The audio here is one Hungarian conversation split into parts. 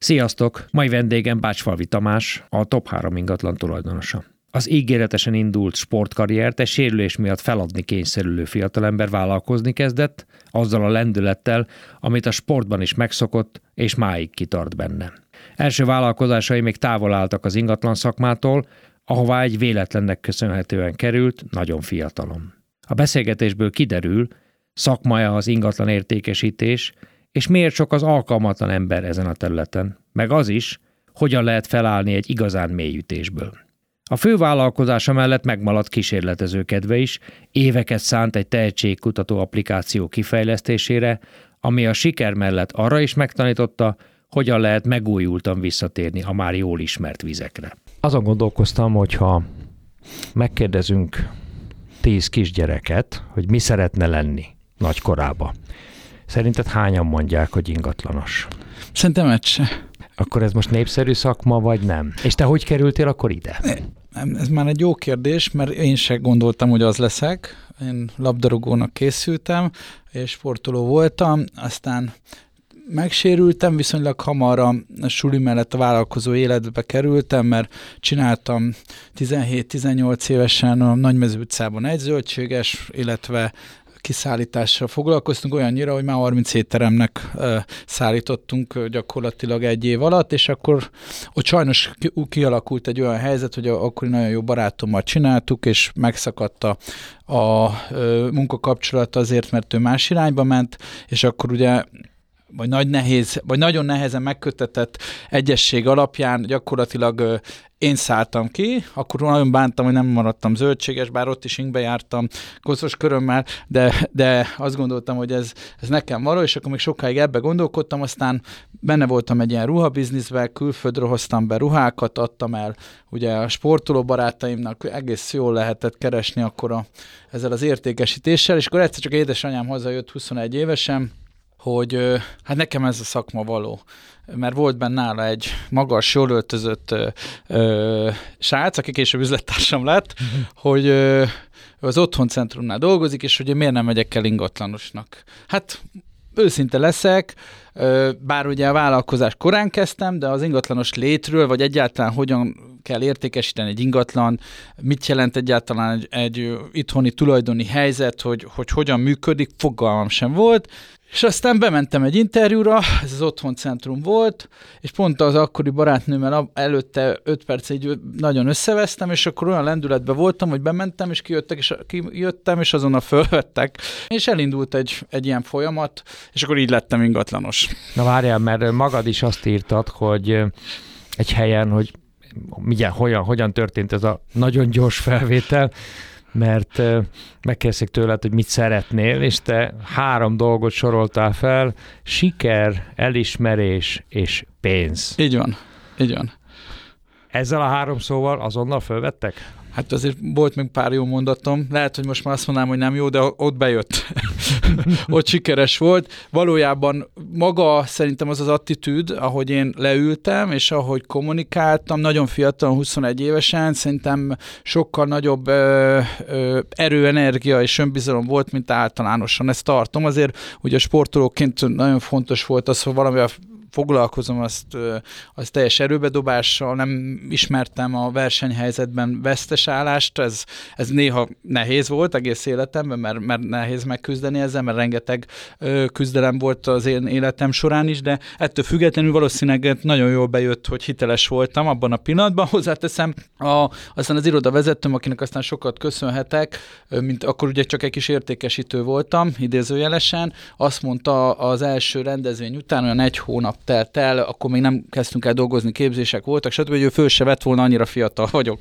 Sziasztok! Mai vendégem Bácsfalvi Tamás, a TOP3 ingatlan tulajdonosa. Az ígéretesen indult sportkarriert egy sérülés miatt feladni kényszerülő fiatalember vállalkozni kezdett, azzal a lendülettel, amit a sportban is megszokott, és máig kitart benne. Első vállalkozásai még távol álltak az ingatlan szakmától, ahová egy véletlennek köszönhetően került, nagyon fiatalon. A beszélgetésből kiderül, szakmája az ingatlan értékesítés, és miért sok az alkalmatlan ember ezen a területen, meg az is, hogyan lehet felállni egy igazán mélyütésből. A fővállalkozása mellett megmaradt kísérletező kedve is, éveket szánt egy tehetségkutató applikáció kifejlesztésére, ami a siker mellett arra is megtanította, hogyan lehet megújultan visszatérni a már jól ismert vizekre. Azon gondolkoztam, hogyha megkérdezünk 10 kisgyereket, hogy mi szeretne lenni nagykorába. Szerinted hányan mondják, hogy ingatlanos? Szerintem egy se. Akkor ez most népszerű szakma, vagy nem? És te hogy kerültél akkor ide? Ez már egy jó kérdés, mert én se gondoltam, hogy az leszek. Én labdarúgónak készültem, és sportoló voltam, aztán megsérültem, viszonylag hamar a suli mellett a vállalkozó életbe kerültem, mert csináltam 17-18 évesen a Nagymező utcában egy zöldséges, illetve kiszállítással foglalkoztunk olyannyira, hogy már 30 étteremnek szállítottunk gyakorlatilag egy év alatt, és akkor ott sajnos kialakult egy olyan helyzet, hogy akkor nagyon jó barátommal csináltuk, és megszakadt a munkakapcsolat azért, mert ő más irányba ment, és akkor ugye nagyon nehezen megkötetett egyesség alapján gyakorlatilag én szálltam ki, akkor nagyon bántam, hogy nem maradtam zöldséges, bár ott is ingbe jártam koszos körömmel, de azt gondoltam, hogy ez nekem való, és akkor még sokáig ebbe gondolkodtam, aztán benne voltam egy ilyen ruhabizniszben, külföldről hoztam be ruhákat, adtam el ugye a sportoló barátaimnak, egész jól lehetett keresni akkor ezzel az értékesítéssel, és akkor egyszer csak édesanyám hazajött 21 évesen, hogy hát nekem ez a szakma való. Mert volt benne nála egy magas, jól öltözött srác, aki később üzlettársam lett, hogy az Otthoncentrumnál dolgozik, és hogy miért nem megyek el ingatlanosnak. Hát őszinte leszek, bár ugye a vállalkozás korán kezdtem, de az ingatlanos létről, vagy egyáltalán hogyan kell értékesíteni egy ingatlan, mit jelent egyáltalán egy itthoni tulajdoni helyzet, hogy hogyan működik, fogalmam sem volt. És aztán bementem egy interjúra, ez az Otthoncentrum volt, és pont az akkori barátnőmmel előtte 5 percig nagyon összevesztem, és akkor olyan lendületben voltam, hogy bementem, és kijöttem, és azonnal fölvettek. És elindult egy ilyen folyamat, és akkor így lettem ingatlanos. Na várjál, mert magad is azt írtad, hogy egy helyen, hogy hogyan történt ez a nagyon gyors felvétel, mert megkérdezték tőled, hogy mit szeretnél, és te 3 dolgot soroltál fel, siker, elismerés és pénz. Így van, így van. Ezzel a 3 szóval azonnal fölvettek? Hát azért volt még pár jó mondatom, lehet, hogy most már azt mondanám, hogy nem jó, de ott bejött. Ott sikeres volt. Valójában maga szerintem az attitűd, ahogy én leültem, és ahogy kommunikáltam, nagyon fiatal, 21 évesen, szerintem sokkal nagyobb erő, energia és önbizalom volt, mint általánosan. Ezt tartom azért, hogy a sportolóként nagyon fontos volt az, hogy valamivel foglalkozom, az teljes erőbedobással, nem ismertem a versenyhelyzetben vesztes állást, ez néha nehéz volt egész életemben, mert nehéz megküzdeni ezzel, mert rengeteg küzdelem volt az én életem során is, de ettől függetlenül valószínűleg nagyon jól bejött, hogy hiteles voltam abban a pillanatban. Hozzáteszem, aztán az irodavezetőm, akinek aztán sokat köszönhetek, mint akkor ugye csak egy kis értékesítő voltam, idézőjelesen, azt mondta az első rendezvény után, olyan 1 hónap telt el, akkor még nem kezdtünk el dolgozni, képzések voltak, stb., hogy ő föl se vett volna, annyira fiatal vagyok.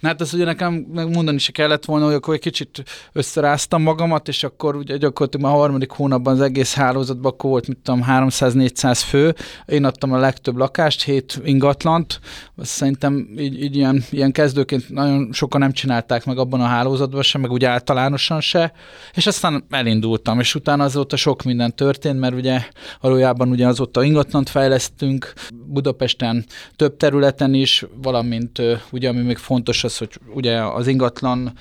Na hát azt ugye nekem mondani se kellett volna, hogy akkor egy kicsit összeráztam magamat, és akkor ugye gyakorlatilag már a 3. hónapban az egész hálózatban akkor volt, mit tudom, 300-400 fő. Én adtam a legtöbb lakást, 7 ingatlant. Azt szerintem így ilyen kezdőként nagyon sokan nem csinálták meg abban a hálózatban sem, meg úgy általánosan se. És aztán elindultam, és utána azóta sok minden történt, mert ugye valójában ugye azóta ingatlant fejlesztünk, Budapesten több területen is, valamint ugye ami még fontos, az, hogy ugye az ingatlan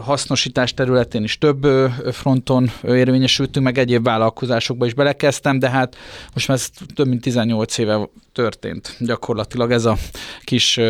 hasznosítás területén is több fronton érvényesültünk, meg egyéb vállalkozásokba is belekezdtem, de hát most már ez több mint 18 éve történt gyakorlatilag ez a kis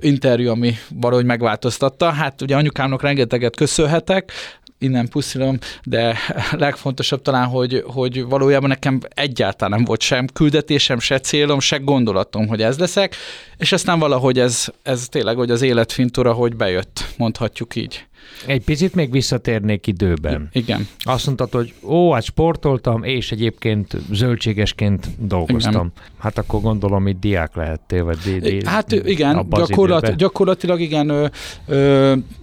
interjú, ami valahogy megváltoztatta. Hát ugye anyukámnak rengeteget köszönhetek, innen puszilom, de legfontosabb talán, hogy valójában nekem egyáltalán nem volt sem küldetésem, se célom, se gondolatom, hogy ez leszek, és aztán valahogy ez tényleg, hogy az életfintura, hogy bejött, mondhatjuk így. Egy picit még visszatérnék időben. Igen. Azt mondtad, hogy hát sportoltam, és egyébként zöldségesként dolgoztam. Igen. Hát akkor gondolom, itt diák lehettél, vagy hát igen, gyakorlatilag igen,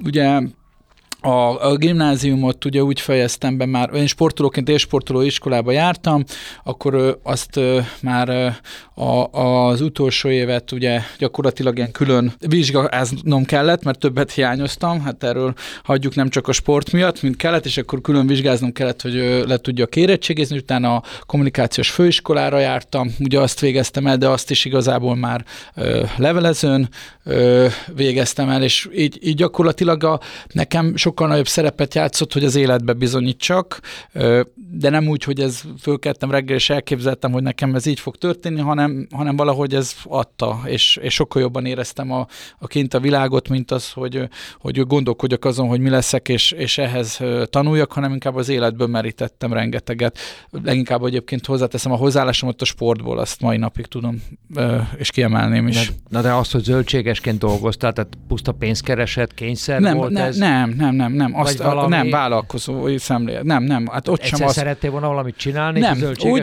ugye a gimnáziumot ugye úgy fejeztem be már, én sportolóként élsportoló iskolába jártam, akkor azt már az utolsó évet ugye gyakorlatilag ilyen külön vizsgáznom kellett, mert többet hiányoztam, hát erről hagyjuk, nem csak a sport miatt, mint kellett, és akkor külön vizsgáznom kellett, hogy le tudjak érettségizni, utána a kommunikációs főiskolára jártam, ugye azt végeztem el, de azt is igazából már levelezőn végeztem el, és így gyakorlatilag nekem sokkal nagyobb szerepet játszott, hogy az életbe bizonyítsak, de nem úgy, hogy ez fölkeltem reggel, és elképzeltem, hogy nekem ez így fog történni, hanem valahogy ez adta, és sokkal jobban éreztem a kint a világot, mint az, hogy gondolkodjak azon, hogy mi leszek, és ehhez tanuljak, hanem inkább az életből merítettem rengeteget. Leginkább egyébként hozzáteszem a hozzáállásomat a sportból, azt mai napig tudom, és kiemelném is. Na de azt, hogy zöldségesként dolgoztál, tehát puszta pénzkereset, kényszer volt ez? Nem. Nem, vállalkozói szemlélet. Nem. Hát ott sem azt... szerettél volna valamit csinálni? Nem,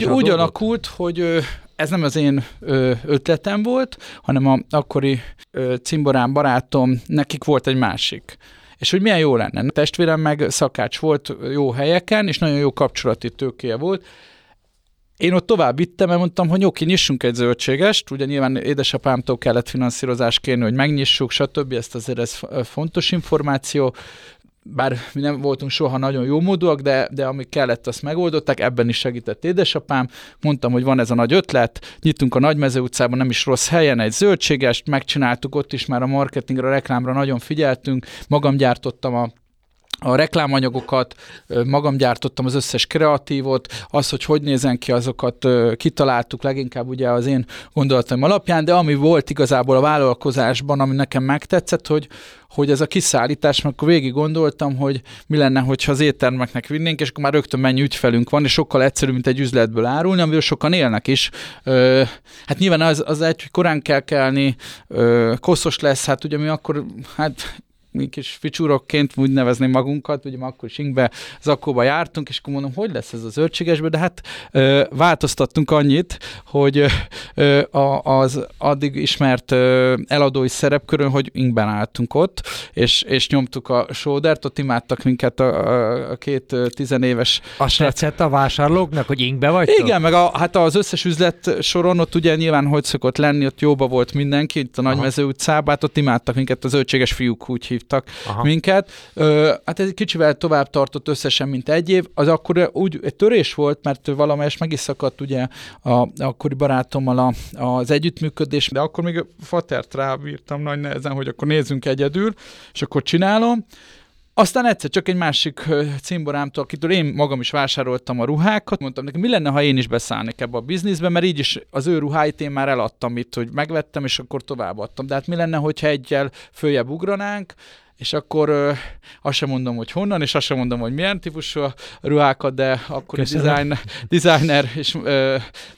úgy alakult, hogy ez nem az én ötletem volt, hanem a akkori cimborám barátom, nekik volt egy másik. És hogy milyen jó lenne. A testvérem meg szakács volt jó helyeken, és nagyon jó kapcsolati tőkéje volt. Én ott tovább vittem, mert mondtam, hogy oké, nyissunk egy zöldségest, ugye nyilván édesapámtól kellett finanszírozás kérni, hogy megnyissuk, stb. Ezt azért ez fontos információ, bár mi nem voltunk soha nagyon jó módúak, de ami kellett, azt megoldották, ebben is segített édesapám. Mondtam, hogy van ez a nagy ötlet, nyitunk a Nagymező utcában, nem is rossz helyen, egy zöldségest, megcsináltuk, ott is már a marketingre, a reklámra nagyon figyeltünk, magam gyártottam a reklámanyagokat, magam gyártottam az összes kreatívot, az, hogy nézen ki, azokat kitaláltuk leginkább ugye az én gondolataim alapján, de ami volt igazából a vállalkozásban, ami nekem megtetszett, hogy ez a kiszállítás, mert akkor végig gondoltam, hogy mi lenne, hogyha az éttermeknek vinnénk, és akkor már rögtön mennyi ügyfelünk van, és sokkal egyszerűbb, mint egy üzletből árulni, amiből sokan élnek is. Hát nyilván az egy, hogy korán kell kelni, koszos lesz, hát ugye mi akkor, mi kis ficsúrokként úgy nevezném magunkat, ugye ma akkor Sinkbe, Zakóba jártunk, és akkor mondom, hogy lesz ez a zöldségesből, de hát változtattunk annyit, hogy az addig ismert eladói szerepkörön, hogy Inkben álltunk ott, és nyomtuk a sódert, ott imádtak minket a két tizenéves. Azt tetszett a vásárlóknak, hogy Inkbe vagytok? Igen, meg hát az összes üzlet soron, ott ugye nyilván hogy szokott lenni, ott jóba volt mindenki, itt a Nagymező utcában, hát ott imádtak minket a zöldséges fiúk, úgy hívták. Aha. Minket. Hát ez egy kicsivel tovább tartott összesen, mint egy év. Az akkor úgy egy törés volt, mert valamelyest meg is szakadt ugye akkori barátommal az együttműködés, de akkor még fatert rábírtam nagy nehezen, hogy akkor nézzünk egyedül, és akkor csinálom. Aztán egyszer csak egy másik cimborámtól, akitől én magam is vásároltam a ruhákat, mondtam neki, mi lenne, ha én is beszállnék ebbe a bizniszbe, mert így is az ő ruháit én már eladtam itt, hogy megvettem, és akkor továbbadtam. De hát mi lenne, hogyha egyel följebb ugranánk, és akkor azt sem mondom, hogy honnan, és azt sem mondom, hogy milyen típusú a ruhákat, de akkor designer és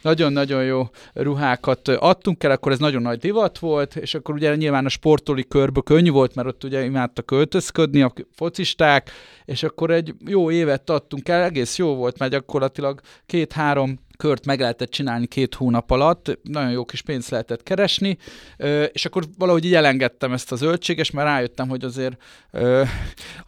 nagyon-nagyon jó ruhákat adtunk el, akkor ez nagyon nagy divat volt, és akkor ugye nyilván a sportolói körből könnyű volt, mert ott ugye imádtak öltözködni a focisták, és akkor egy jó évet adtunk el, egész jó volt, mert gyakorlatilag 2-3 kört meg lehetett csinálni 2 hónap alatt, nagyon jó kis pénzt lehetett keresni, és akkor valahogy így elengedtem ezt a zöldséges, mert rájöttem, hogy azért...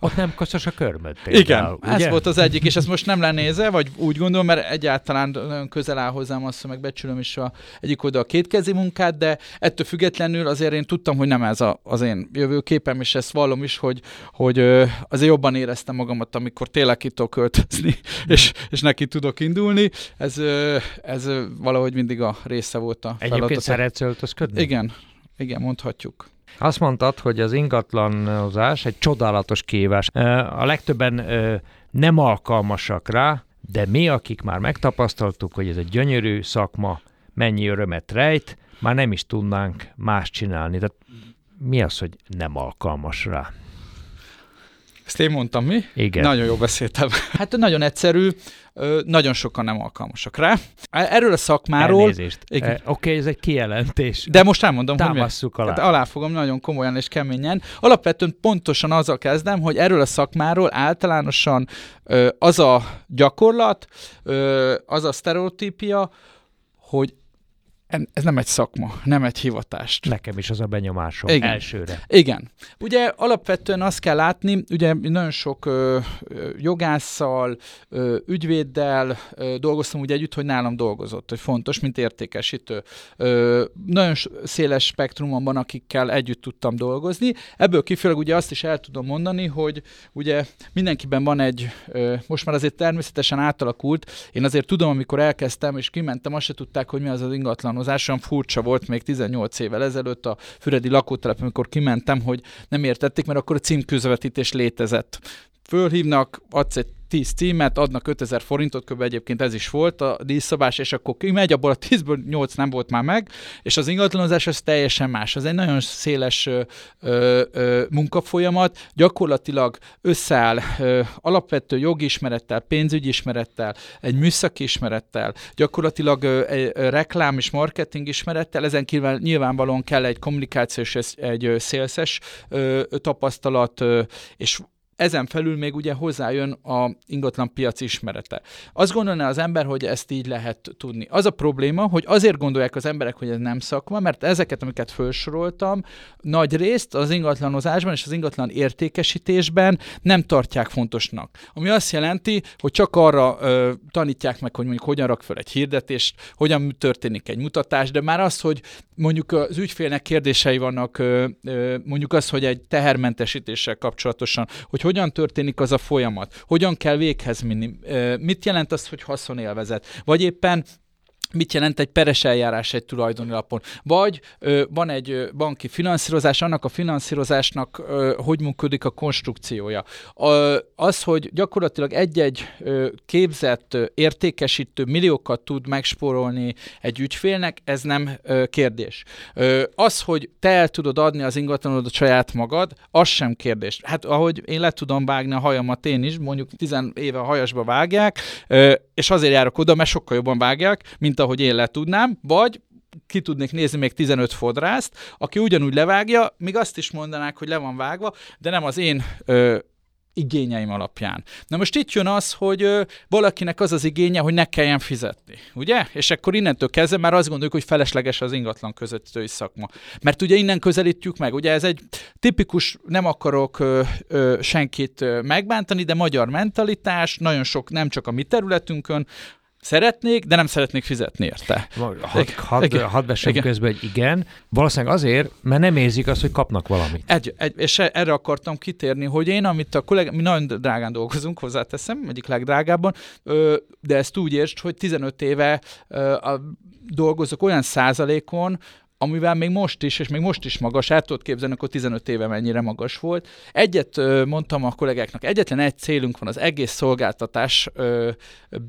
Ott nem koszos a körmöd. Igen, ez volt az egyik, és ezt most nem lenézve, vagy úgy gondolom, mert egyáltalán nagyon közel áll hozzám, azt meg becsülöm is egyik oda a kétkezi munkát, de ettől függetlenül azért én tudtam, hogy nem ez az én jövőképem, és ezt vallom is, hogy azért jobban éreztem magamat, amikor tényleg ki tudok költözni, és neki tudok indulni. Ez valahogy mindig a része volt a feladat. Egyébként szeretsz öltözködni? Igen, mondhatjuk. Azt mondtad, hogy az ingatlanozás egy csodálatos kihívás. A legtöbben nem alkalmasak rá, de mi, akik már megtapasztaltuk, hogy ez egy gyönyörű szakma, mennyi örömet rejt, már nem is tudnánk más csinálni. Tehát mi az, hogy nem alkalmas rá? Ezt én mondtam, mi? Igen. Nagyon jól beszéltem. Hát nagyon egyszerű, nagyon sokan nem alkalmasak rá. Erről a szakmáról... Elnézést. Oké, ez egy kijelentés. De most elmondom, támasszuk hogy alá. Hát alá fogom nagyon komolyan és keményen. Alapvetően pontosan azzal kezdem, hogy erről a szakmáról általánosan az a gyakorlat, az a sztereotípia, hogy ez nem egy szakma, nem egy hivatást. Nekem is az a benyomásom. Igen. Elsőre. Igen. Ugye alapvetően azt kell látni, ugye nagyon sok jogásszal, ügyvéddel dolgoztam úgy együtt, hogy nálam dolgozott, hogy fontos, mint értékesítő. Nagyon széles spektrumon van, akikkel együtt tudtam dolgozni. Ebből kifejezőleg ugye azt is el tudom mondani, hogy ugye mindenkiben van egy, most már azért természetesen átalakult, én azért tudom, amikor elkezdtem és kimentem, azt se tudták, hogy mi az az ingatlan. Olyan furcsa volt még 18 évvel ezelőtt a Füredi lakótelep, amikor kimentem, hogy nem értették, mert akkor a címközvetítés létezett. Fölhívnak, adsz egy 10 címet, adnak 5000 forintot, kb. Egyébként ez is volt a díjszabás, és akkor kimegy, abból a 10-ből 8 nem volt már meg, és az ingatlanozás az teljesen más. Az egy nagyon széles munkafolyamat, gyakorlatilag összeáll alapvető jogismerettel, pénzügyismerettel, egy műszaki ismerettel, gyakorlatilag reklám és marketing ismerettel, ezen kívül nyilvánvalóan kell egy kommunikációs, egy szélszes tapasztalat, és ezen felül még ugye hozzájön a ingatlan piac ismerete. Azt gondolná az ember, hogy ezt így lehet tudni. Az a probléma, hogy azért gondolják az emberek, hogy ez nem szakma, mert ezeket, amiket felsoroltam, nagy részt az ingatlanozásban és az ingatlan értékesítésben nem tartják fontosnak. Ami azt jelenti, hogy csak arra tanítják meg, hogy mondjuk hogyan rak fel egy hirdetést, hogyan történik egy mutatás, de már az, hogy mondjuk az ügyfélnek kérdései vannak, mondjuk az, hogy egy tehermentesítéssel kapcsolatosan, hogy hogyan történik az a folyamat, hogyan kell véghez menni, mit jelent az, hogy haszonélvezet, vagy éppen mit jelent egy peres eljárás egy tulajdoni lapon, vagy van egy banki finanszírozás, annak a finanszírozásnak hogy működik a konstrukciója. Az, hogy gyakorlatilag egy-egy képzett értékesítő milliókat tud megspórolni egy ügyfélnek, ez nem kérdés. Az, hogy te el tudod adni az ingatlanodat saját magad, az sem kérdés. Hát ahogy én le tudom vágni a hajamat én is, mondjuk 10 éve a hajasba vágják, és azért járok oda, mert sokkal jobban vágják, mint ahogy én le tudnám, vagy ki tudnék nézni még 15 fodrászt, aki ugyanúgy levágja, még azt is mondanák, hogy le van vágva, de nem az én igényeim alapján. Na most itt jön az, hogy valakinek az az igénye, hogy ne kelljen fizetni, ugye? És akkor innentől kezdve már azt gondoljuk, hogy felesleges az ingatlan közvetítői szakma. Mert ugye innen közelítjük meg, ugye ez egy tipikus, nem akarok senkit megbántani, de magyar mentalitás, nagyon sok, nem csak a mi területünkön, szeretnék, de nem szeretnék fizetni érte. Hadd vessem közbe, hogy igen. Valószínűleg azért, mert nem érzik azt, hogy kapnak valamit. És erre akartam kitérni, hogy én, amit a kollégám, mi nagyon drágán dolgozunk, hozzáteszem, egyik legdrágábban, de ezt úgy értsd, hogy 15 éve dolgozok olyan százalékon, amivel még most is, és még most is magas, el tudod képzelni, akkor 15 éve mennyire magas volt. Egyet mondtam a kollégáknak, egyetlen egy célunk van az egész szolgáltatás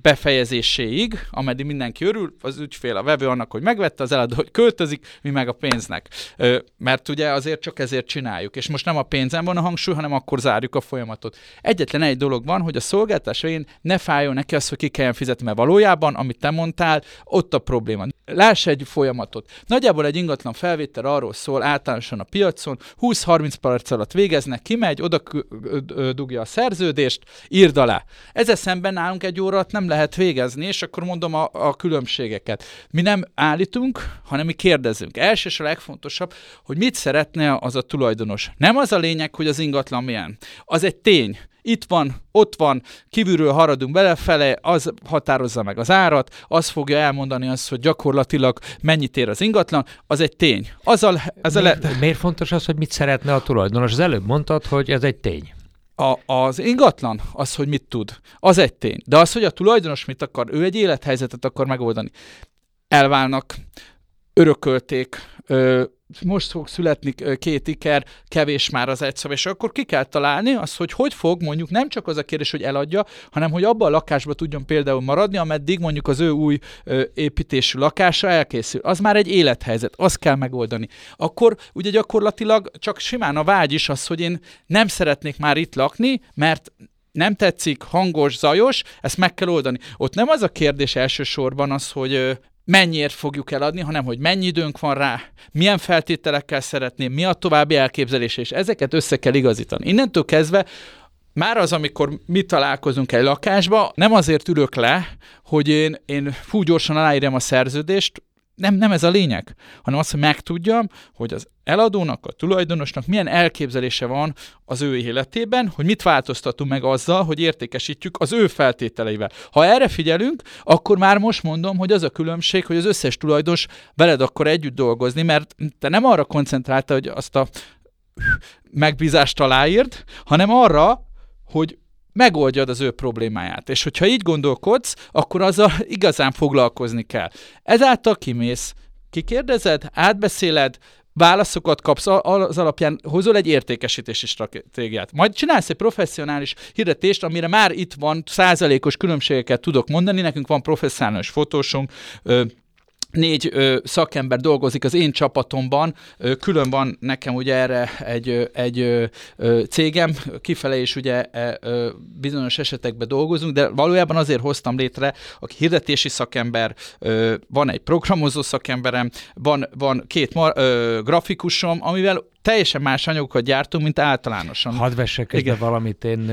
befejezéséig, ameddig mindenki örül, az ügyfél, a vevő annak, hogy megvette, az eladó, hogy költözik, mi meg a pénznek. Mert ugye azért csak ezért csináljuk, és most nem a pénzen van a hangsúly, hanem akkor zárjuk a folyamatot. Egyetlen egy dolog van, hogy a szolgáltatás végén ne fájjon neki az, hogy ki kelljen fizetni, mert valójában, amit te mondtál, ott a probléma. Láss egy folyamatot. Nagyjából egy ingatlan felvétel arról szól általánosan a piacon, 20-30 perc alatt végeznek, kimegy, oda dugja a szerződést, írd alá. Ezzel szemben nálunk egy óra alatt nem lehet végezni, és akkor mondom a különbségeket. Mi nem állítunk, hanem mi kérdezünk. És a legfontosabb, hogy mit szeretne az a tulajdonos. Nem az a lényeg, hogy az ingatlan milyen. Az egy tény. Itt van, ott van, kívülről haradunk belefele, az határozza meg az árat, az fogja elmondani azt, hogy gyakorlatilag mennyit ér az ingatlan, az egy tény. Miért fontos az, hogy mit szeretne a tulajdonos? Az előbb mondtad, hogy ez egy tény. Az ingatlan, az, hogy mit tud, az egy tény. De az, hogy a tulajdonos mit akar, ő egy élethelyzetet akar megoldani. Elválnak, örökölték, most fog születni két iker, kevés már az egy szav, és akkor ki kell találni azt, hogy hogy fog, mondjuk nem csak az a kérdés, hogy eladja, hanem hogy abban a lakásban tudjon például maradni, ameddig mondjuk az ő új építésű lakása elkészül. Az már egy élethelyzet, azt kell megoldani. Akkor ugye gyakorlatilag csak simán a vágy is az, hogy én nem szeretnék már itt lakni, mert nem tetszik, hangos, zajos, ezt meg kell oldani. Ott nem az a kérdés elsősorban az, hogy mennyiért fogjuk eladni, hanem hogy mennyi időnk van rá, milyen feltételekkel szeretném, mi a további elképzelése, és ezeket össze kell igazítani. Innentől kezdve már az, amikor mi találkozunk egy lakásba, nem azért ülök le, hogy én fú gyorsan aláírjam a szerződést, nem ez a lényeg, hanem az, hogy megtudjam, hogy az eladónak, a tulajdonosnak milyen elképzelése van az ő életében, hogy mit változtatunk meg azzal, hogy értékesítjük az ő feltételeivel. Ha erre figyelünk, akkor már most mondom, hogy az a különbség, hogy az összes tulajdonos veled akkor együtt dolgozni, mert te nem arra koncentráltál, hogy azt a megbízást aláírd, hanem arra, hogy megoldjad az ő problémáját. És hogyha így gondolkodsz, akkor azzal igazán foglalkozni kell. Ezáltal kimész, kikérdezed, átbeszéled, válaszokat kapsz, az alapján hozol egy értékesítési stratégiát. Majd csinálsz egy professzionális hirdetést, amire már itt van, 100%-os különbségeket tudok mondani, nekünk van professzionális fotósunk, 4 szakember dolgozik az én csapatomban, külön van nekem ugye erre egy cégem, kifele is ugye bizonyos esetekben dolgozunk, de valójában azért hoztam létre, aki hirdetési szakember, van egy programozó szakemberem, van 2 grafikusom, amivel teljesen más anyagokat gyártunk, mint általánosan. Hadd vessek közben valamit, én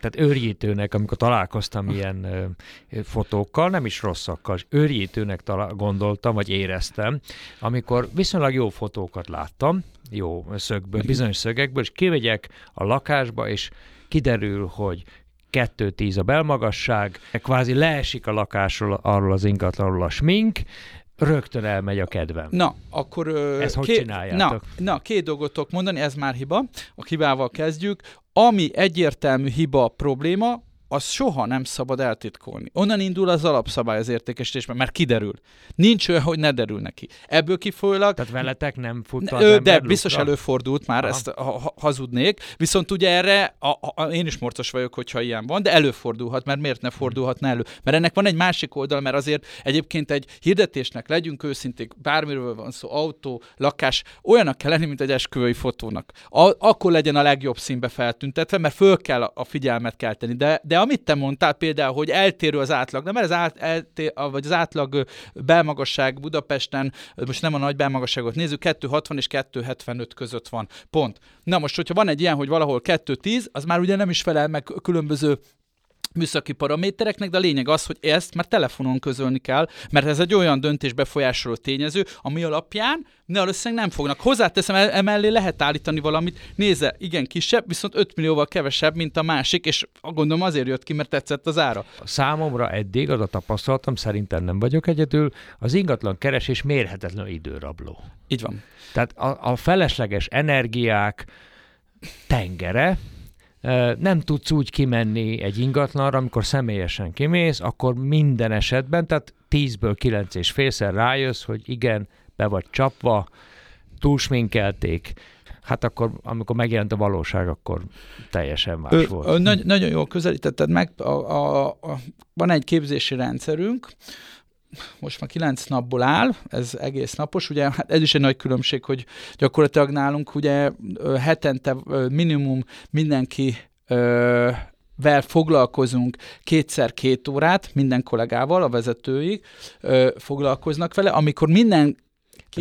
tehát őrjítőnek, amikor találkoztam ilyen fotókkal, nem is rosszakkal, őrjítőnek gondoltam, vagy éreztem, amikor viszonylag jó fotókat láttam, jó szögből, bizonyos szögekből, és kimegyek a lakásba, és kiderül, hogy 2-10 a belmagasság, kvázi leesik a lakásról, arról az ingatlanról a smink, rögtön elmegy a kedvem. Na, akkor... Ezt hogy csináljátok? Na, 2 dolgot tudok mondani, ez már hiba. A hibával kezdjük. Ami egyértelmű hiba, probléma, az soha nem szabad eltitkolni. Onnan indul az alapszabály az értékesítésben, mert kiderül. Nincs olyan, hogy ne derül neki. Ebből kifolyólag... Tehát veletek nem futva az ember de lukra? Biztos előfordult már, ezt hazudnék. Viszont ugye erre, én is morcos vagyok, hogyha ilyen van, de előfordulhat, mert miért ne fordulhatna elő? Mert ennek van egy másik oldal, mert azért egyébként egy hirdetésnek, legyünk őszintén, bármiről van szó, autó, lakás, olyanak kell lenni, mint egy esküvői fotónak. Akkor legyen a legjobb színbe feltüntetve, mert föl kell a figyelmet kelteni, de amit te mondtál például, hogy eltérő az átlag, nem, mert az átlag belmagasság Budapesten, most nem a nagy belmagasságot nézzük, 2,60 és 2,75 között van, pont. Na most, hogyha van egy ilyen, hogy valahol 2,10, az már ugye nem is felel meg különböző műszaki paramétereknek, de a lényeg az, hogy ezt már telefonon közölni kell, mert ez egy olyan döntés befolyásoló tényező, ami alapján valószínűleg nem fognak. Hozzáteszem, emellé lehet állítani valamit, nézze, igen kisebb, viszont 5 millióval kevesebb, mint a másik, és gondolom azért jött ki, mert tetszett az ára. Számomra eddig, az a tapasztalatom, szerintem nem vagyok egyedül, az ingatlan keresés mérhetetlen időrabló. Így van. Tehát a felesleges energiák tengere, nem tudsz úgy kimenni egy ingatlanra, amikor személyesen kimész, akkor minden esetben, tehát 10-ből 9,5-szer rájössz, hogy igen, be vagy csapva, túlsminkelték. Hát akkor, amikor megjelent a valóság, akkor teljesen más volt. Nagyon jól közelítetted meg. Van egy képzési rendszerünk, most már 9 napból áll, ez egész napos, ugye hát ez is egy nagy különbség, hogy gyakorlatilag nálunk ugye hetente minimum mindenkivel foglalkozunk 2x2 órát, minden kollégával, a vezetőik foglalkoznak vele, amikor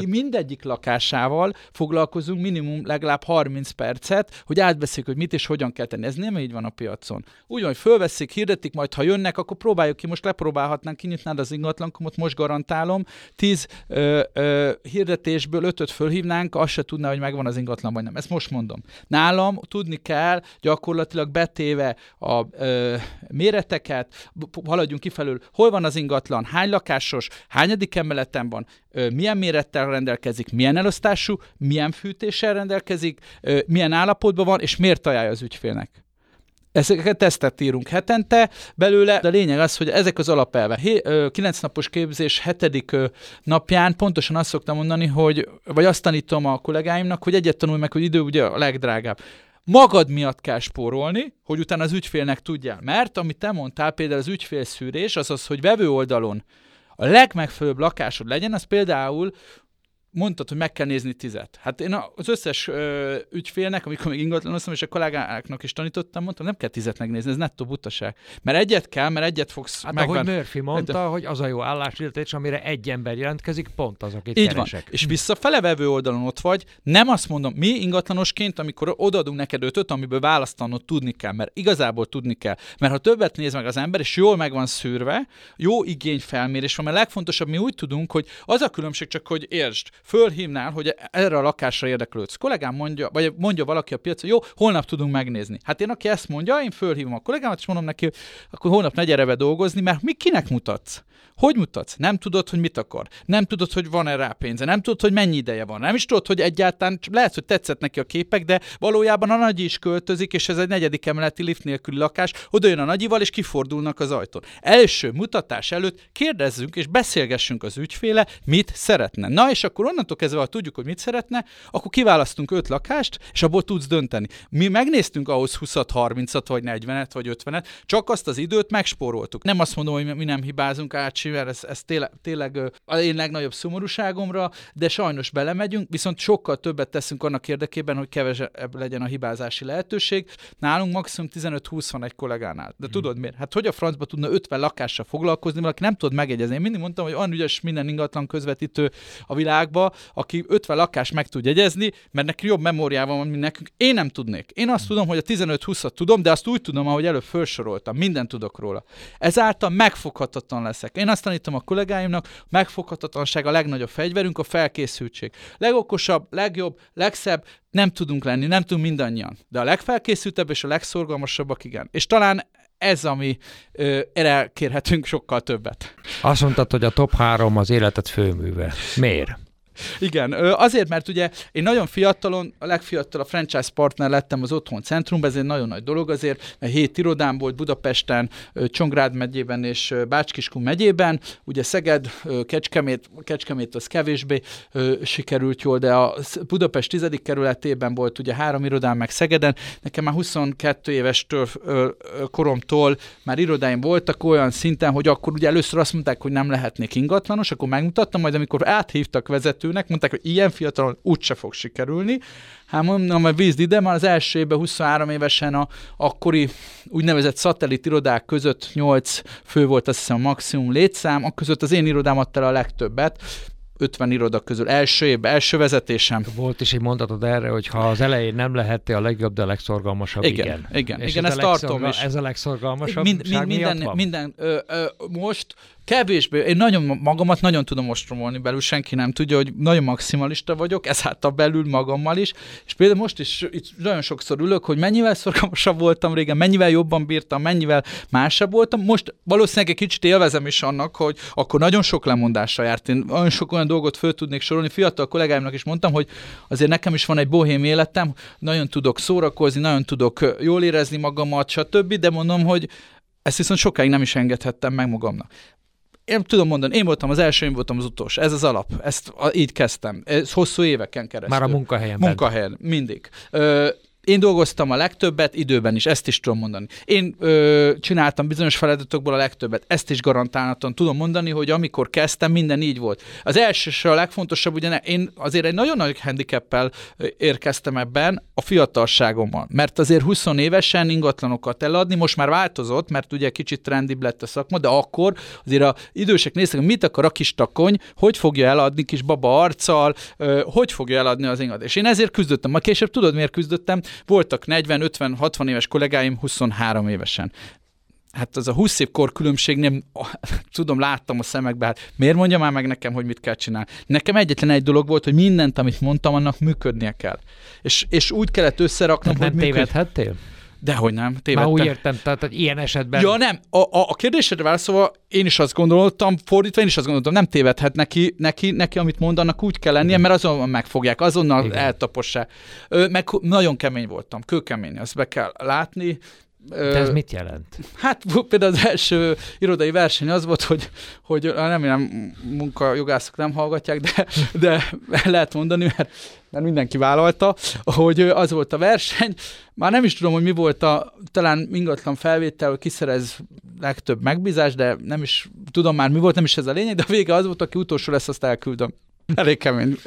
mindegyik lakásával foglalkozunk minimum legalább 30 percet, hogy átbeszéljük, hogy mit és hogyan kell tenni. Ez nem így van a piacon. Úgy, hogy fölveszik, hirdetik, majd ha jönnek, akkor próbáljuk ki, most lepróbálhatnánk, kinyitnád az ingatlankomot, most garantálom, 10 hirdetésből 5-öt fölhívnánk, azt se tudná, hogy megvan az ingatlan, vagy nem. Ezt most mondom. Nálam tudni kell, gyakorlatilag betéve a méreteket, haladjunk kifelől, hol van az ingatlan, hány lakásos, hányadik emeleten van, milyen mérettel rendelkezik, milyen elosztású, milyen fűtéssel rendelkezik, milyen állapotban van, és miért ajánlja az ügyfélnek. Ezeket tesztet írunk hetente belőle, de a lényeg az, hogy ezek az alapelve. 9 napos képzés 7. napján pontosan azt szoktam mondani, hogy, vagy azt tanítom a kollégáimnak, hogy egyet tanulj meg, hogy idő ugye a legdrágább. Magad miatt kell spórolni, hogy utána az ügyfélnek tudjál. Mert amit te mondtál, például az ügyfélszűrés, azaz, hogy vevő oldalon a legmegfelelőbb lakásod legyen, az például mondtad, hogy meg kell nézni 10. Hát én az összes ügyfélnek, amikor még ingatlanoztam, és a kollégáknak is tanítottam, mondtam, nem kell 10 megnézni, ez nettó butaság. Mert egyet kell, mert egyet fogsz hát megvan. Ahogy Murphy mondta, hogy az a jó állásirdetés, amire egy ember jelentkezik, pont az, akit keresek. Így van. És visszafele vevő oldalon ott vagy, nem azt mondom, mi ingatlanosként, amikor odaadunk neked 5-öt, amiből választanod tudni kell, mert igazából tudni kell. Mert ha többet néz meg az ember, és jól meg van szűrve, jó igényfelmérés van, mert legfontosabb, mi úgy tudunk, hogy az a különbség csak, hogy értsd, fölhívnál, hogy erre a lakásra érdeklődsz. Kollégám mondja, vagy mondja valaki a piacon, jó, holnap tudunk megnézni. Hát én, aki ezt mondja, én fölhívom a kollégámat, és mondom neki, akkor holnap ne gyere be dolgozni, mert mi kinek mutatsz? Hogy mutatsz? Nem tudod, hogy mit akar. Nem tudod, hogy van-e rá pénze. Nem tudod, hogy mennyi ideje van. Nem is tudod, hogy egyáltalán lehet, hogy tetszett neki a képek, de valójában a nagyi is költözik, és ez egy 4. emeleti lift nélküli lakás, oda jön a nagyival, és kifordulnak az ajtón. Első mutatás előtt kérdezzünk és beszélgessünk az ügyféle, mit szeretne. Na, és akkor onnantól kezdve, ha tudjuk, hogy mit szeretne, akkor kiválasztunk 5 lakást, és abból tudsz dönteni. Mi megnéztünk ahhoz 20-at, 30-at, vagy 40-et, vagy 50-et, csak azt az időt megspóroltuk. Nem azt mondom, hogy mi nem hibázunk, ácsi, mert ez tényleg a én legnagyobb szomorúságomra, de sajnos belemegyünk, viszont sokkal többet teszünk annak érdekében, hogy kevesebb legyen a hibázási lehetőség. Nálunk maximum 15-20 van egy kollégánál. De tudod miért? Hát hogy a francba tudna 50 lakással foglalkozni, mert aki nem tud megegyezni. Én mindig mondtam, hogy olyan ügyes minden ingatlan közvetítő a világban, aki 50 lakást meg tud jegyezni, mert neki jobb memóriában van, mint nekünk. Én nem tudnék. Én azt tudom, hogy a 15-20-at tudom, de azt úgy tudom, ahogy előbb felsoroltam. Mindent tudok róla. Ezáltal megfoghatatlan leszek. Én azt tanítom a kollégáimnak, megfoghatatlanság a legnagyobb fegyverünk, a felkészültség. Legokosabb, legjobb, legszebb nem tudunk lenni, nem tudunk mindannyian. De a legfelkészültebb és a legszorgalmasabbak igen. És talán ez, ami erre kérhetünk sokkal többet. Azt mondtad, hogy a top 3 az életed főműve. Miért? Igen, azért, mert ugye én nagyon fiatalon, a legfiatalabb franchise partner lettem az Otthoncentrumban, ez egy nagyon nagy dolog azért, mert 7 irodám volt Budapesten, Csongrád megyében és Bács-Kiskun megyében, ugye Szeged, Kecskemét az kevésbé sikerült jól, de a Budapest 10. kerületében volt ugye 3 irodám meg Szegeden, nekem már 22 éves koromtól már irodáim voltak olyan szinten, hogy akkor ugye először azt mondták, hogy nem lehetnék ingatlanos, akkor megmutattam, majd amikor áthívtak vezető, mondták, hogy ilyen fiatalon úgyse fog sikerülni. Hát mondom, hogy vízd ide, már az első évben 23 évesen a akkori úgynevezett szatellit irodák között 8 fő volt, azt hiszem, a maximum létszám, a között az én irodám adta el a legtöbbet, 50 iroda közül első évben, első vezetésem. Volt is egy mondatod erre, hogy ha az elején nem lehettél a legjobb, de a legszorgalmasabb, igen. És igen, ezt tartom is. Ez a legszorgalmasabb most kevésbé, én nagyon magamat nagyon tudom ostromolni belül, senki nem tudja, hogy nagyon maximalista vagyok, ezáltal belül magammal is, és például most is itt nagyon sokszor ülök, hogy mennyivel szorgalmasabb voltam régen, mennyivel jobban bírtam, mennyivel másabb voltam, most valószínűleg egy kicsit élvezem is annak, hogy akkor nagyon sok lemondásra járt, én nagyon sok olyan dolgot föl tudnék sorolni, fiatal kollégáimnak is mondtam, hogy azért nekem is van egy bohém életem, nagyon tudok szórakozni, nagyon tudok jól érezni magamat, stb., de mondom, hogy ezt viszont sokáig nem is engedhettem meg magamnak. Én tudom mondani, én voltam az első, én voltam az utolsó. Ez az alap. Ezt így kezdtem. Ez hosszú éveken keresztül. Már a munkahelyemben. Munkahelyen, mindig. Én dolgoztam a legtöbbet, időben is, ezt is tudom mondani. Én csináltam bizonyos feladatokból a legtöbbet, ezt is garantáltan tudom mondani, hogy amikor kezdtem, minden így volt. Az első, a legfontosabb, ugye én azért egy nagyon nagy handicappel érkeztem ebben a fiatalságommal, mert azért 20 évesen ingatlanokat eladni, most már változott, mert ugye kicsit trendibb lett a szakma, de akkor azért az idősek néztek, mit akar a kis takony, hogy fogja eladni kis baba arccal, hogy fogja eladni az ingat. És én ezért küzdöttem. Ma később tudod, miért küzdöttem? Voltak 40, 50, 60 éves kollégáim 23 évesen. Hát az a 20 év kor különbség, nem tudom, láttam a szemekbe, hát miért mondja már meg nekem, hogy mit kell csinálni? Nekem egyetlen egy dolog volt, hogy mindent, amit mondtam, annak működnie kell. És úgy kellett összeraknom, hogy működj. Tévedhettél? Dehogy nem, tévedtem. Már úgy értem, tehát ilyen esetben... Ja nem, a kérdésedre válaszolva én is azt gondoltam, fordítva én is azt gondoltam, nem tévedhet neki amit mondanak, úgy kell lennie, igen, mert azonnal megfogják, azonnal eltapossák. Meg nagyon kemény voltam, kőkemény, azt be kell látni. De ez mit jelent? Hát például az első irodai verseny az volt, hogy remélem munkajogászok nem hallgatják, de lehet mondani, mert mindenki vállalta, hogy az volt a verseny. Már nem is tudom, hogy mi volt talán ingatlan felvétel, hogy kiszerez legtöbb megbízást, de nem is tudom már mi volt, nem is ez a lényeg, de a vége az volt, aki utolsó lesz, azt elküldöm. Elég kemény.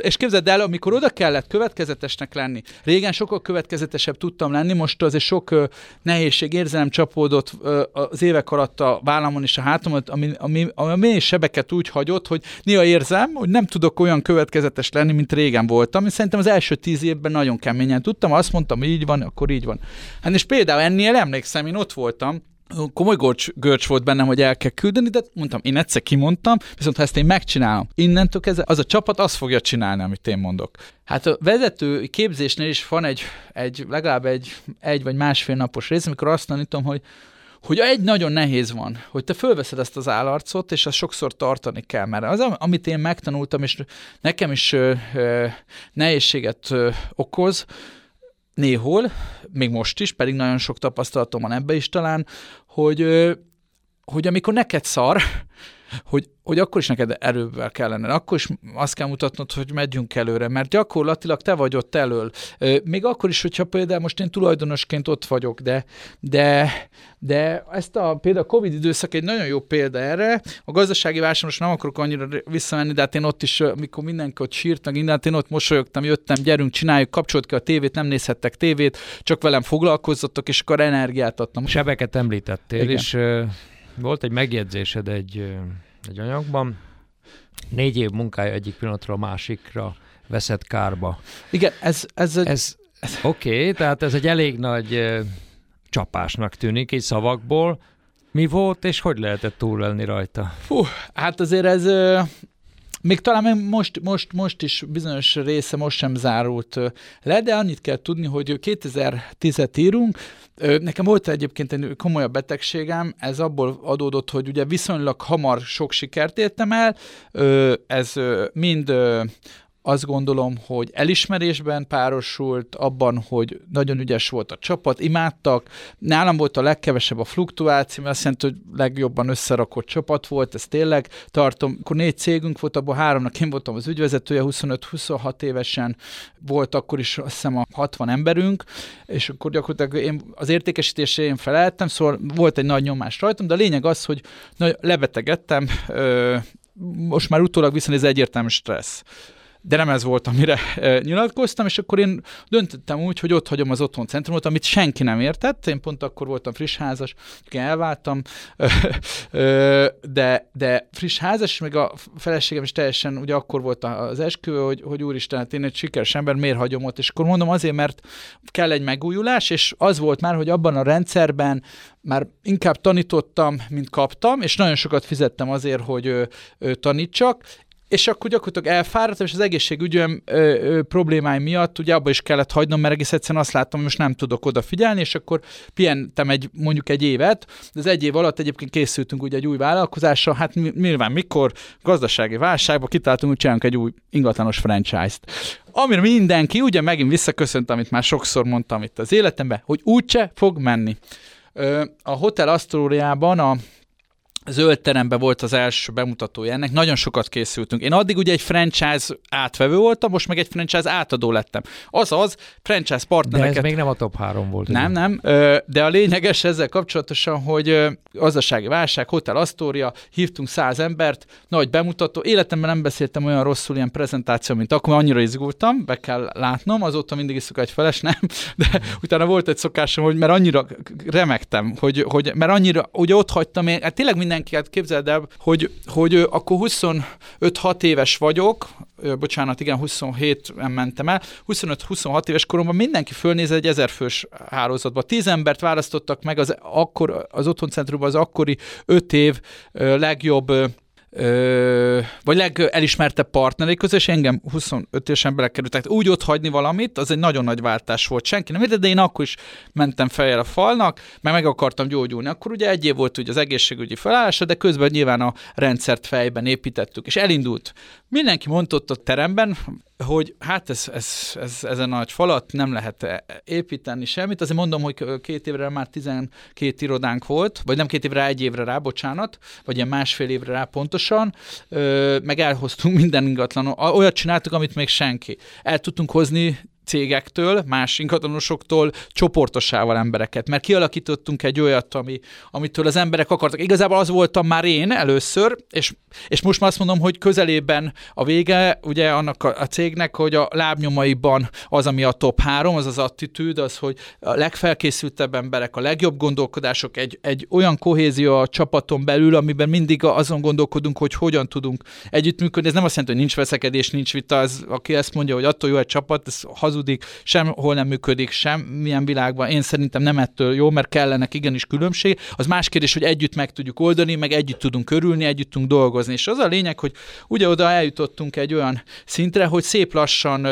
És képzeld el, amikor oda kellett következetesnek lenni, régen sokkal következetesebb tudtam lenni, most azért sok nehézség, érzelem csapódott az évek alatt a vállamon és a hátamon, ami a mély sebeket úgy hagyott, hogy néha érzem, hogy nem tudok olyan következetes lenni, mint régen voltam, és szerintem az első 10 évben nagyon keményen tudtam, azt mondtam, hogy így van, akkor így van. Hát és például ennél emlékszem, én ott voltam, komoly görcs volt bennem, hogy el kell küldeni, de mondtam, én egyszer kimondtam, viszont ha ezt én megcsinálom, innentől kezdve az a csapat azt fogja csinálni, amit én mondok. Hát a vezető képzésnél is van legalább egy vagy másfél napos rész, amikor azt tanítom, hogy egy nagyon nehéz van, hogy te fölveszed ezt az állarcot, és azt sokszor tartani kell, mert az, amit én megtanultam, és nekem is nehézséget okoz, néhol, még most is, pedig nagyon sok tapasztalatom van ebbe is talán, hogy amikor neked szar, hogy akkor is neked erővel kell lenned, akkor is azt kell mutatnod, hogy megyünk előre, mert gyakorlatilag te vagy ott elől. Még akkor is, hogyha például most én tulajdonosként ott vagyok, de ezt például a Covid időszak egy nagyon jó példa erre. A gazdasági válság, most nem akarok annyira visszamenni, de hát én ott is, amikor mindenki ott sírt, meg mindent, én ott mosolyogtam, jöttem, gyerünk, csináljuk, kapcsolt ki a tévét, nem nézhettek tévét, csak velem foglalkozzatok, és akkor energiát adtam. Sebeket említettél, igen. És volt egy megjegyzésed egy anyagban, 4 év munkája egyik pillanatra a másikra veszett kárba. Igen, ez oké, tehát ez egy elég nagy csapásnak tűnik így szavakból. Mi volt, és hogy lehetett túl lenni rajta? Fú, hát azért ez még talán most is bizonyos része most sem zárult le, de annyit kell tudni, hogy 2010-et írunk. Nekem volt egyébként egy komolyabb betegségem, ez abból adódott, hogy ugye viszonylag hamar sok sikert értem el, ez mind azt gondolom, hogy elismerésben párosult, abban, hogy nagyon ügyes volt a csapat, imádtak. Nálam volt a legkevesebb a fluktuáció, mert azt jelenti, hogy legjobban összerakott csapat volt, ez tényleg tartom. Akkor 4 cégünk volt, abban 3-nak én voltam az ügyvezetője, 25-26 évesen volt akkor is azt hiszem a 60 emberünk, és akkor gyakorlatilag az értékesítésre én feleltem, szóval volt egy nagy nyomás rajtam, de a lényeg az, hogy lebetegedtem, most már utólag viszont ez egyértelmű stressz. De nem ez volt, amire nyilatkoztam, és akkor én döntöttem úgy, hogy ott hagyom az otthoncentrumot, amit senki nem értett. Én pont akkor voltam frissházas, elváltam, de frissházas, és még a feleségem is teljesen, ugye akkor volt az esküvő, hogy úristen, hát én egy sikeres ember, miért hagyom ott? És akkor mondom azért, mert kell egy megújulás, és az volt már, hogy abban a rendszerben már inkább tanítottam, mint kaptam, és nagyon sokat fizettem azért, hogy tanítsak, és akkor gyakorlatilag elfáradtam, és az egészségügyöm problémái miatt ugye abba is kellett hagynom, mert egész egyszerűen azt láttam, hogy most nem tudok odafigyelni, és akkor pihentem mondjuk egy évet, de az egy év alatt egyébként készültünk ugye egy új vállalkozásra, hát nyilván mikor gazdasági válságban kitaláltunk, hogy csinálunk egy új ingatlanos franchise-t. Amire mindenki, ugye megint visszaköszönt, amit már sokszor mondtam itt az életemben, hogy úgyse fog menni. A Hotel Astoriában a Zöldteremben volt az első bemutatója ennek, nagyon sokat készültünk. Én addig ugye egy franchise átvevő voltam, most meg egy franchise átadó lettem. Azaz, franchise partnereket... De ez még nem a top 3 volt. Nem. De a lényeges ezzel kapcsolatosan, hogy gazdasági válság, Hotel Astoria, hívtunk 100 embert, nagy bemutató. Életemben nem beszéltem olyan rosszul ilyen prezentáció, mint akkor, annyira izgultam, be kell látnom, azóta mindig iszok egy feles, nem? De utána volt egy szokásom, hogy mert annyira remegtem, hogy mert annyira, ugye ott hagytam én, hát tényleg minden képzeld el, hogy akkor 25-6 éves vagyok, bocsánat, igen, 27-en mentem el, 25-26 éves koromban mindenki fölnéz egy 1000 fős hálózatba. 10 embert választottak meg az otthoncentrumban az akkori 5 év legjobb vagy legelismertebb partnerei közül, és engem 25 évesen belekerült. Tehát úgy ott hagyni valamit, az egy nagyon nagy váltás volt. Senki nem értett, de én akkor is mentem fejjel a falnak, mert meg akartam gyógyulni. Akkor ugye egy év volt ugye az egészségügyi felállása, de közben nyilván a rendszert fejben építettük, és elindult. Mindenki mondott a teremben, hogy hát ez a nagy falat, nem lehet építeni semmit. Azért mondom, hogy 2 évre már 12 irodánk volt, vagy nem 2 évre, 1 évre rá, bocsánat, vagy ilyen 1,5 évre rá pontosan, meg elhoztunk minden ingatlanon. Olyat csináltuk, amit még senki. El tudtunk hozni cégektől, más ingatlanosoktól csoportosával embereket, mert kialakítottunk egy olyat, amitől az emberek akartak. Igazából az voltam már én először, és most már azt mondom, hogy közelében a vége, ugye annak a cégnek, hogy a lábnyomaiban az, ami a top 3, az az attitűd, az, hogy a legfelkészültebb emberek, a legjobb gondolkodások, egy olyan kohézió a csapaton belül, amiben mindig azon gondolkodunk, hogy hogyan tudunk együttműködni. Ez nem azt jelenti, hogy nincs veszekedés, nincs vita, az, aki ezt mondja, hogy attól jó egy csapat, ez hazudik, sehol nem működik, semmilyen világban. Én szerintem nem ettől jó, mert kellenek igenis különbség. Az más kérdés, hogy együtt meg tudjuk oldani, meg együtt tudunk örülni, együtt tudunk dolgozni. És az a lényeg, hogy ugye oda eljutottunk egy olyan szintre, hogy szép lassan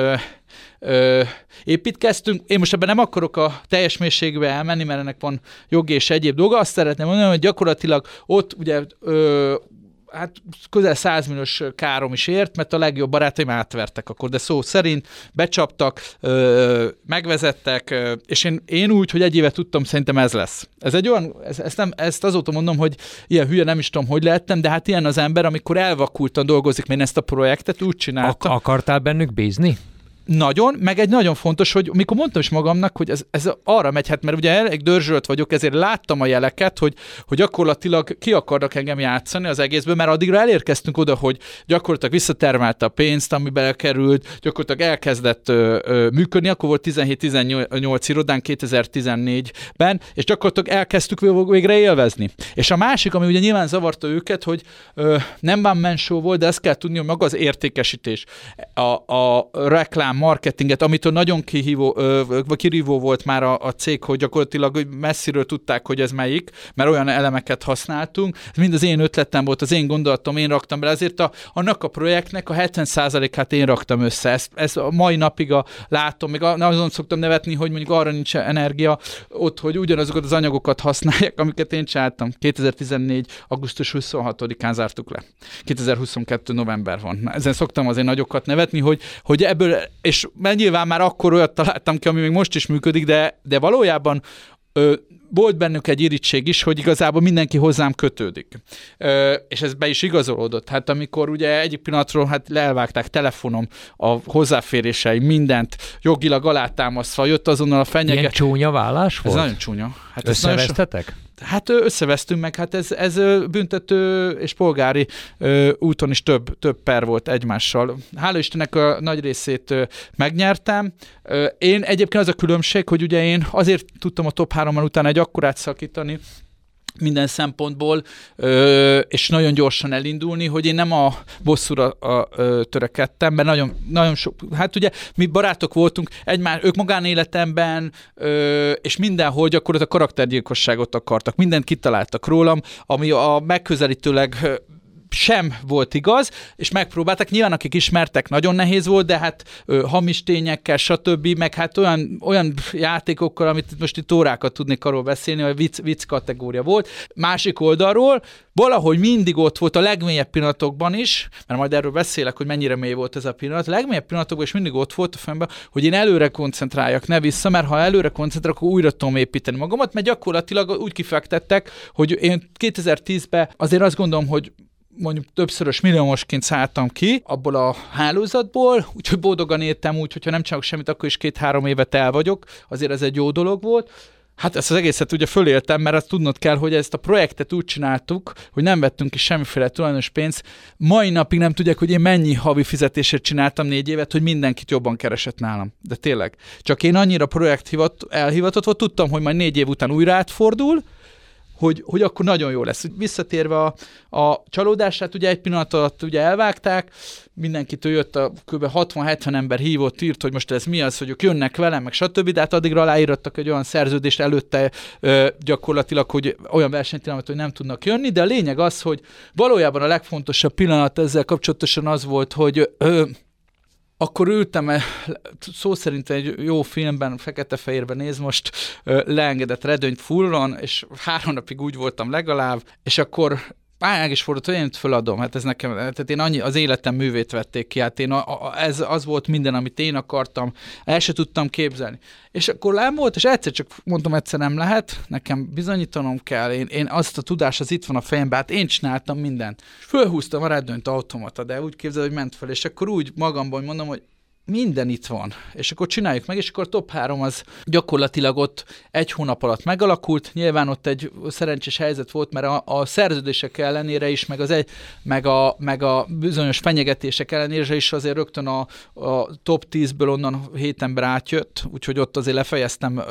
építkeztünk. Én most ebben nem akarok a teljes mélységbe elmenni, mert ennek van jogi és egyéb dolga. Azt szeretném mondani, hogy gyakorlatilag ott ugye hát közel 100 milliós károm is ért, mert a legjobb barátaim átvertek akkor, de szó szerint becsaptak, megvezettek, és én úgy, hogy 1 éve tudtam, szerintem ez lesz. Ez egy olyan, ezt azóta mondom, hogy ilyen hülye nem is tudom, hogy lehettem, de hát ilyen az ember, amikor elvakultan dolgozik, én ezt a projektet úgy csináltam. Akartál bennük bízni? Nagyon, meg egy nagyon fontos, hogy mikor mondtam is magamnak, hogy ez arra megy, hát mert ugye elég dörzsölt vagyok, ezért láttam a jeleket, hogy gyakorlatilag ki akarnak engem játszani az egészből, mert addigra elérkeztünk oda, hogy gyakorlatilag visszatermelte a pénzt, amiben került, gyakorlatilag elkezdett működni, akkor volt 17-18 irodán 2014-ben, és gyakorlatilag elkezdtük végre élvezni. És a másik, ami ugye nyilván zavarta őket, hogy nem van mensó volt, de ezt kell tudni, hogy maga az értékesítés, a reklám, marketinget, amitől nagyon kirívó volt már a cég, hogy gyakorlatilag messziről tudták, hogy ez melyik, mert olyan elemeket használtunk. Ez mind az én ötletem volt, az én gondolatom, én raktam bele. Ezért annak a projektnek a 70%-át én raktam össze. Ezt a mai napig látom, még azon szoktam nevetni, hogy mondjuk arra nincs energia ott, hogy ugyanazokat az anyagokat használják, amiket én csináltam. 2014. augusztus 26-án zártuk le. 2022. november van. Ezen szoktam azért nagyokat nevetni, hogy ebből. És nyilván már akkor olyat találtam ki, ami még most is működik, de valójában volt bennük egy irítség is, hogy igazából mindenki hozzám kötődik. És ez be is igazolódott. Hát amikor ugye egyik pillanatról hát leelvágták telefonom a hozzáférései, mindent jogilag alátámasztva, jött azonnal a fenyegetés. Ilyen csúnya vállás volt? Ez nagyon csúnya. Hát összevesztetek? Hát összevesztünk meg, hát ez büntető és polgári úton is több per volt egymással. Hála Istennek a nagy részét megnyertem. Én egyébként az a különbség, hogy ugye én azért tudtam a top 3-ban utána egy akkorát szakítani minden szempontból, és nagyon gyorsan elindulni, hogy én nem a bosszúra törekedtem, mert nagyon, nagyon sok, hát ugye mi barátok voltunk, ők magánéletemben, és mindenhol gyakorlatilag a karaktergyilkosságot akartak, mindent kitaláltak rólam, ami a megközelítőleg sem volt igaz, és megpróbálták, nyilván akik ismertek, nagyon nehéz volt, de hát hamis tényekkel, stb., meg hát olyan játékokkal, amit most itt órákat tudnék arról beszélni, hogy vicc kategória volt. Másik oldalról valahogy mindig ott volt a legmélyebb pillanatokban is, mert majd erről beszélek, hogy mennyire mély volt ez a pillanat, a legmélyebb pillanatokban is mindig ott volt a fejemben, hogy én előre koncentráljak, ne vissza, mert ha előre koncentrálok, akkor újra tudom építeni magamat, mert gyakorlatilag úgy kifektettek, hogy én 2010-ben azért azt gondolom, hogy mondjuk többszörös milliómosként szálltam ki abból a hálózatból, úgyhogy boldogan éltem úgy, hogyha nem csinálok semmit, akkor is 2-3 évet el vagyok, azért ez egy jó dolog volt. Hát ezt az egészet ugye föléltem, mert azt tudnod kell, hogy ezt a projektet úgy csináltuk, hogy nem vettünk ki semmiféle tulajdonos pénzt. Mai napig nem tudják, hogy én mennyi havi fizetésért csináltam 4 évet, hogy mindenkit jobban keresett nálam. De tényleg. Csak én annyira elhivatott volt, tudtam, hogy majd 4 év után újra átfordul, hogy akkor nagyon jó lesz. Visszatérve a csalódását, ugye egy pillanat alatt ugye elvágták, mindenkitől jött kb. 60-70 ember hívott, írt, hogy most ez mi az, hogy ők jönnek velem, meg stb., de hát addigra aláírottak egy olyan szerződést előtte gyakorlatilag, hogy olyan versenytelemet, hogy nem tudnak jönni, de a lényeg az, hogy valójában a legfontosabb pillanat ezzel kapcsolatosan az volt, hogy akkor ültem, szó szerint egy jó filmben, fekete-fehérben néz most, leengedett redőnyt fullon, és 3 napig úgy voltam legalább, és akkor Pályág is fordult, hogy én föladom, hát ez nekem, tehát én annyi, az életem művét vették ki, hát én ez az volt minden, amit én akartam, el se tudtam képzelni. És akkor lám volt, és egyszer csak mondtam, egyszer nem lehet, nekem bizonyítanom kell, én azt a tudás, az itt van a fejemben, hát én csináltam mindent. Fölhúztam a reddönyt automata, de úgy képzeled, hogy ment föl, és akkor úgy magamban mondom, hogy minden itt van, és akkor csináljuk meg, és akkor a top 3 az gyakorlatilag ott egy hónap alatt megalakult, nyilván ott egy szerencsés helyzet volt, mert a szerződések ellenére is, meg a bizonyos fenyegetések ellenére is azért rögtön a top 10-ből onnan 7 ember átjött, úgyhogy ott azért lefejeztem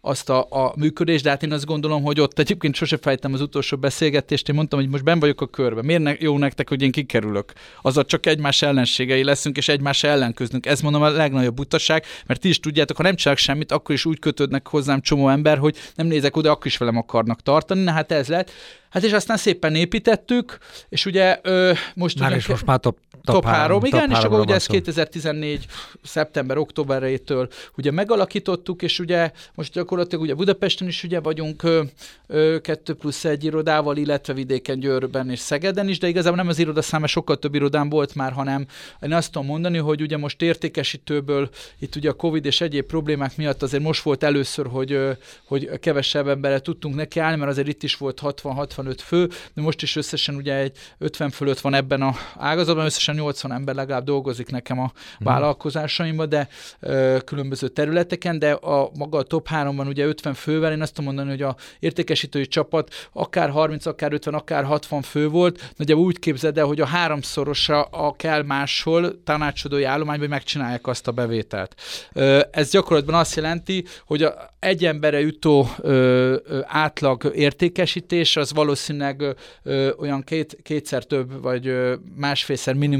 azt a működést, de hát én azt gondolom, hogy ott egyébként sose fejtem az utolsó beszélgetést, én mondtam, hogy most benn vagyok a körbe, miért jó nektek, hogy én kikerülök? Azzal csak egymás ellenségei leszünk, és egymás ellen küzdünk. Ez mondom a legnagyobb butaság, mert ti is tudjátok, ha nem csinálok semmit, akkor is úgy kötődnek hozzám csomó ember, hogy nem nézek oda, akkor is velem akarnak tartani. Na hát ez lett. Hát és aztán szépen építettük, és ugye most már top 3, igen, és akkor ugye ez 2014. szeptember-októberétől ugye megalakítottuk, és ugye most gyakorlatilag ugye Budapesten is ugye vagyunk 2+1 irodával, illetve vidéken, Győrben és Szegeden is, de igazából nem az irodaszáma, sokkal több irodám volt már, hanem én azt tudom mondani, hogy ugye most értékesítőből, itt ugye a Covid és egyéb problémák miatt azért most volt először, hogy kevesebb emberre tudtunk nekiállni, mert azért itt is volt 60-65 fő, de most is összesen ugye egy 50 fölött van ebben a ágazatban, összesen 80 ember legalább dolgozik nekem a vállalkozásaimban, de különböző területeken, de maga a top 3-ban ugye 50 fővel, én azt tudom mondani, hogy a értékesítői csapat akár 30, akár 50, akár 60 fő volt, nagyjából úgy képzeld el, hogy a háromszorosa a kell máshol tanácsadói állományban, hogy megcsinálják azt a bevételt. Ez gyakorlatban azt jelenti, hogy egy emberre jutó átlag értékesítés az valószínűleg olyan kétszer több, vagy másfélszer minimum,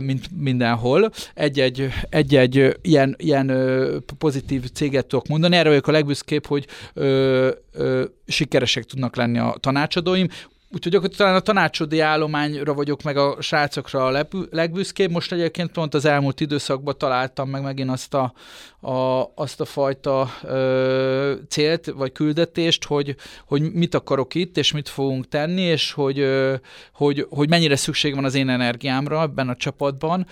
mint mindenhol. Egy-egy ilyen pozitív céget tudok mondani. Erre vagyok a legbüszkébb, hogy sikeresek tudnak lenni a tanácsadóim. Úgyhogy gyakorlatilag talán a tanácsadói állományra vagyok, meg a srácokra a legbüszkébb. Most egyébként pont az elmúlt időszakban találtam meg megint azt azt a fajta célt, vagy küldetést, hogy mit akarok itt, és mit fogunk tenni, és hogy mennyire szükség van az én energiámra ebben a csapatban,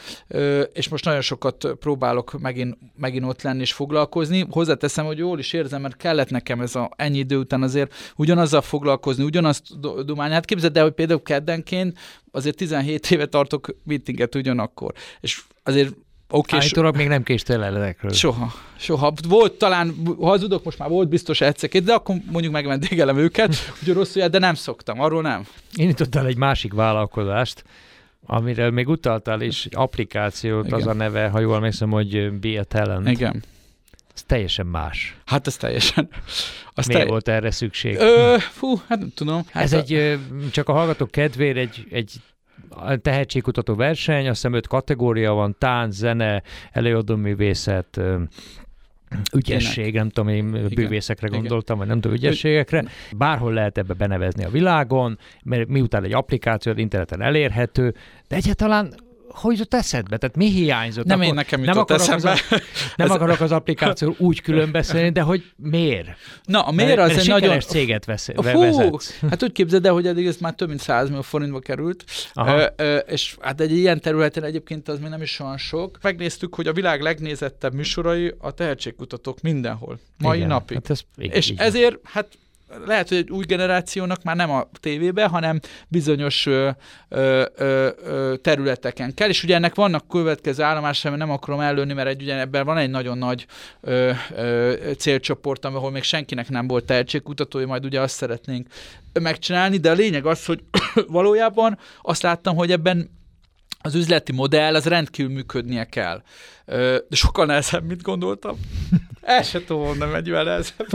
és most nagyon sokat próbálok megint ott lenni és foglalkozni. Hozzáteszem, hogy jól is érzem, mert kellett nekem ez ennyi idő után azért ugyanazzal foglalkozni, ugyanazt dumálni. Hát képzeld el, hogy például keddenként azért 17 éve tartok meetinget ugyanakkor, és azért állítólag még nem késtél el ezekről. Soha. Volt talán, hazudok, most már volt biztos egyszer-két, de akkor mondjuk megvendégelem őket, ugye rosszul jár, de nem szoktam, arról nem. Indítottál egy másik vállalkozást, amire még utaltál is, egy applikációt, igen. Az a neve, ha jól emlékszem, hogy BeTalent. Igen. Ez teljesen más. Hát ez teljesen. Miért volt erre szükség? Hát nem tudom. Hát ez csak a hallgatók kedvére egy tehetségkutató verseny, azt hiszem 5 kategória van, tánc, zene, előadóművészet, ügyesség, nem tudom, én bűvészekre gondoltam, vagy nem tudom, ügyességekre. Bárhol lehet ebbe benevezni a világon, mert miután egy applikáció interneten elérhető, de egyáltalán hogy jutott eszedbe? Tehát mi hiányzott? Nem, én nekem jutott eszembe. Nem akarok az applikációról úgy külön beszélni, de hogy miért? Na, a miért az egy nagyon... céget vezetsz. Hát úgy képzeld el, hogy eddig ez már több mint 100 millió forintba került, és hát egy ilyen területen egyébként az még nem is olyan sok. Megnéztük, hogy a világ legnézettebb műsorai a tehetségkutatók mindenhol, mai napig. Hát és ezért, hát lehet, hogy egy új generációnak már nem a tévében, hanem bizonyos területeken kell, és ugye ennek vannak következő állomásai, mert nem akarom előni, mert ebben van egy nagyon nagy célcsoport, ahol még senkinek nem volt tehetségkutatói, majd ugye azt szeretnénk megcsinálni, de a lényeg az, hogy valójában azt láttam, hogy ebben az üzleti modell az rendkívül működnie kell. De sokkal nehezebb, mint gondoltam. El se tudom mondani, mennyivel nehezebb.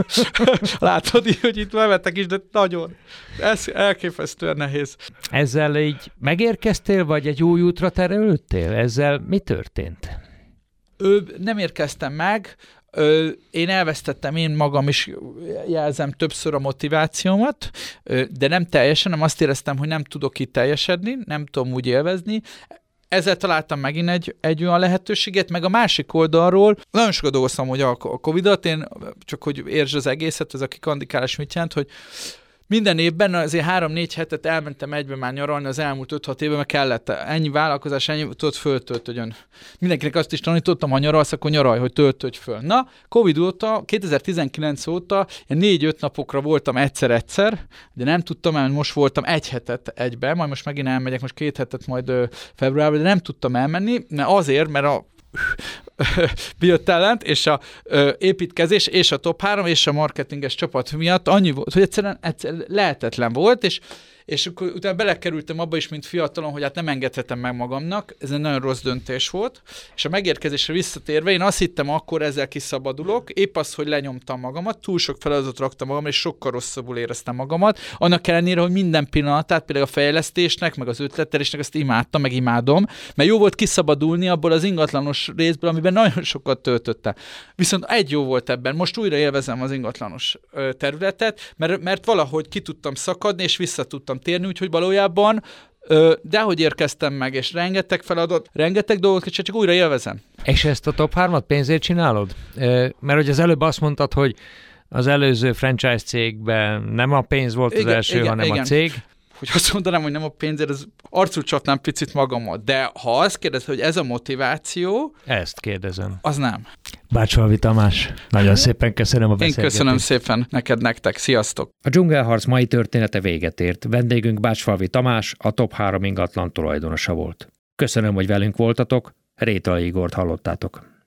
Látod, hogy itt mevetek is, de nagyon. Ez elképesztően nehéz. Ezzel így megérkeztél, vagy egy új útra terelődtél? Ezzel mi történt? Nem érkeztem meg. Én elvesztettem, én magam is jelzem többször a motivációmat, de nem teljesen, nem azt éreztem, hogy nem tudok itt teljesedni, nem tudom úgy élvezni. Ezzel találtam megint egy olyan lehetőséget, meg a másik oldalról. Nagyon sokat dolgoztam, hogy a Covid-at, én csak hogy értsd az egészet, ez a kikandikálás mit jelent, hogy Minden évben azért 3-4 hetet elmentem egyben már nyaralni az elmúlt 5-6 évben, mert kellett ennyi vállalkozás, ennyi tudod föltöltödjön. Mindenkinek azt is tanítottam, ha nyaralsz, akkor nyaralj, hogy töltödj föl. Na, Covid óta, 2019 óta 4-5 napokra voltam egyszer-egyszer, de nem tudtam, mert most voltam egy hetet egyben, majd most megint elmegyek, most 2 hetet majd februárban, de nem tudtam elmenni, mert azért, mert a BeTalent és a építkezés és a top 3 és a marketinges csapat miatt annyi volt, hogy egyszerűen lehetetlen volt, és akkor utána belekerültem abba is, mint fiatalon, hogy hát nem engedhetem meg magamnak, ez egy nagyon rossz döntés volt, és a megérkezésre visszatérve én azt hittem, akkor ezzel kiszabadulok, épp az, hogy lenyomtam magamat, túl sok feladatot raktam magam, és sokkal rosszabbul éreztem magamat, annak ellenére, hogy minden pillanatát, például a fejlesztésnek, meg az ötletelésnek azt imádtam, meg imádom, mert jó volt kiszabadulni abból az ingatlanos részből, amiben nagyon sokat töltöttem. Viszont egy jó volt ebben, most újra élvezem az ingatlanos területet, mert valahogy ki tudtam szakadni, és vissza tudtam térni, úgyhogy valójában dehogy érkeztem meg, és rengeteg feladat, rengeteg dolgot, és csak újra élvezem. És ezt a top 3-at pénzért csinálod? Mert hogy az előbb azt mondtad, hogy az előző franchise cégben nem a pénz volt az első, hanem a cég. Hogy azt mondanám, hogy nem a pénzért, az arcul csapnám picit magamat. De ha azt kérdezed, hogy ez a motiváció... Ezt kérdezem. Az nem. Bácsfalvi Tamás, nagyon szépen köszönöm a beszélgetést. Én köszönöm szépen neked, nektek. Sziasztok! A Dzsungelharc mai története véget ért. Vendégünk Bácsfalvi Tamás, a Top 3 ingatlan tulajdonosa volt. Köszönöm, hogy velünk voltatok. Réta Igort hallottátok.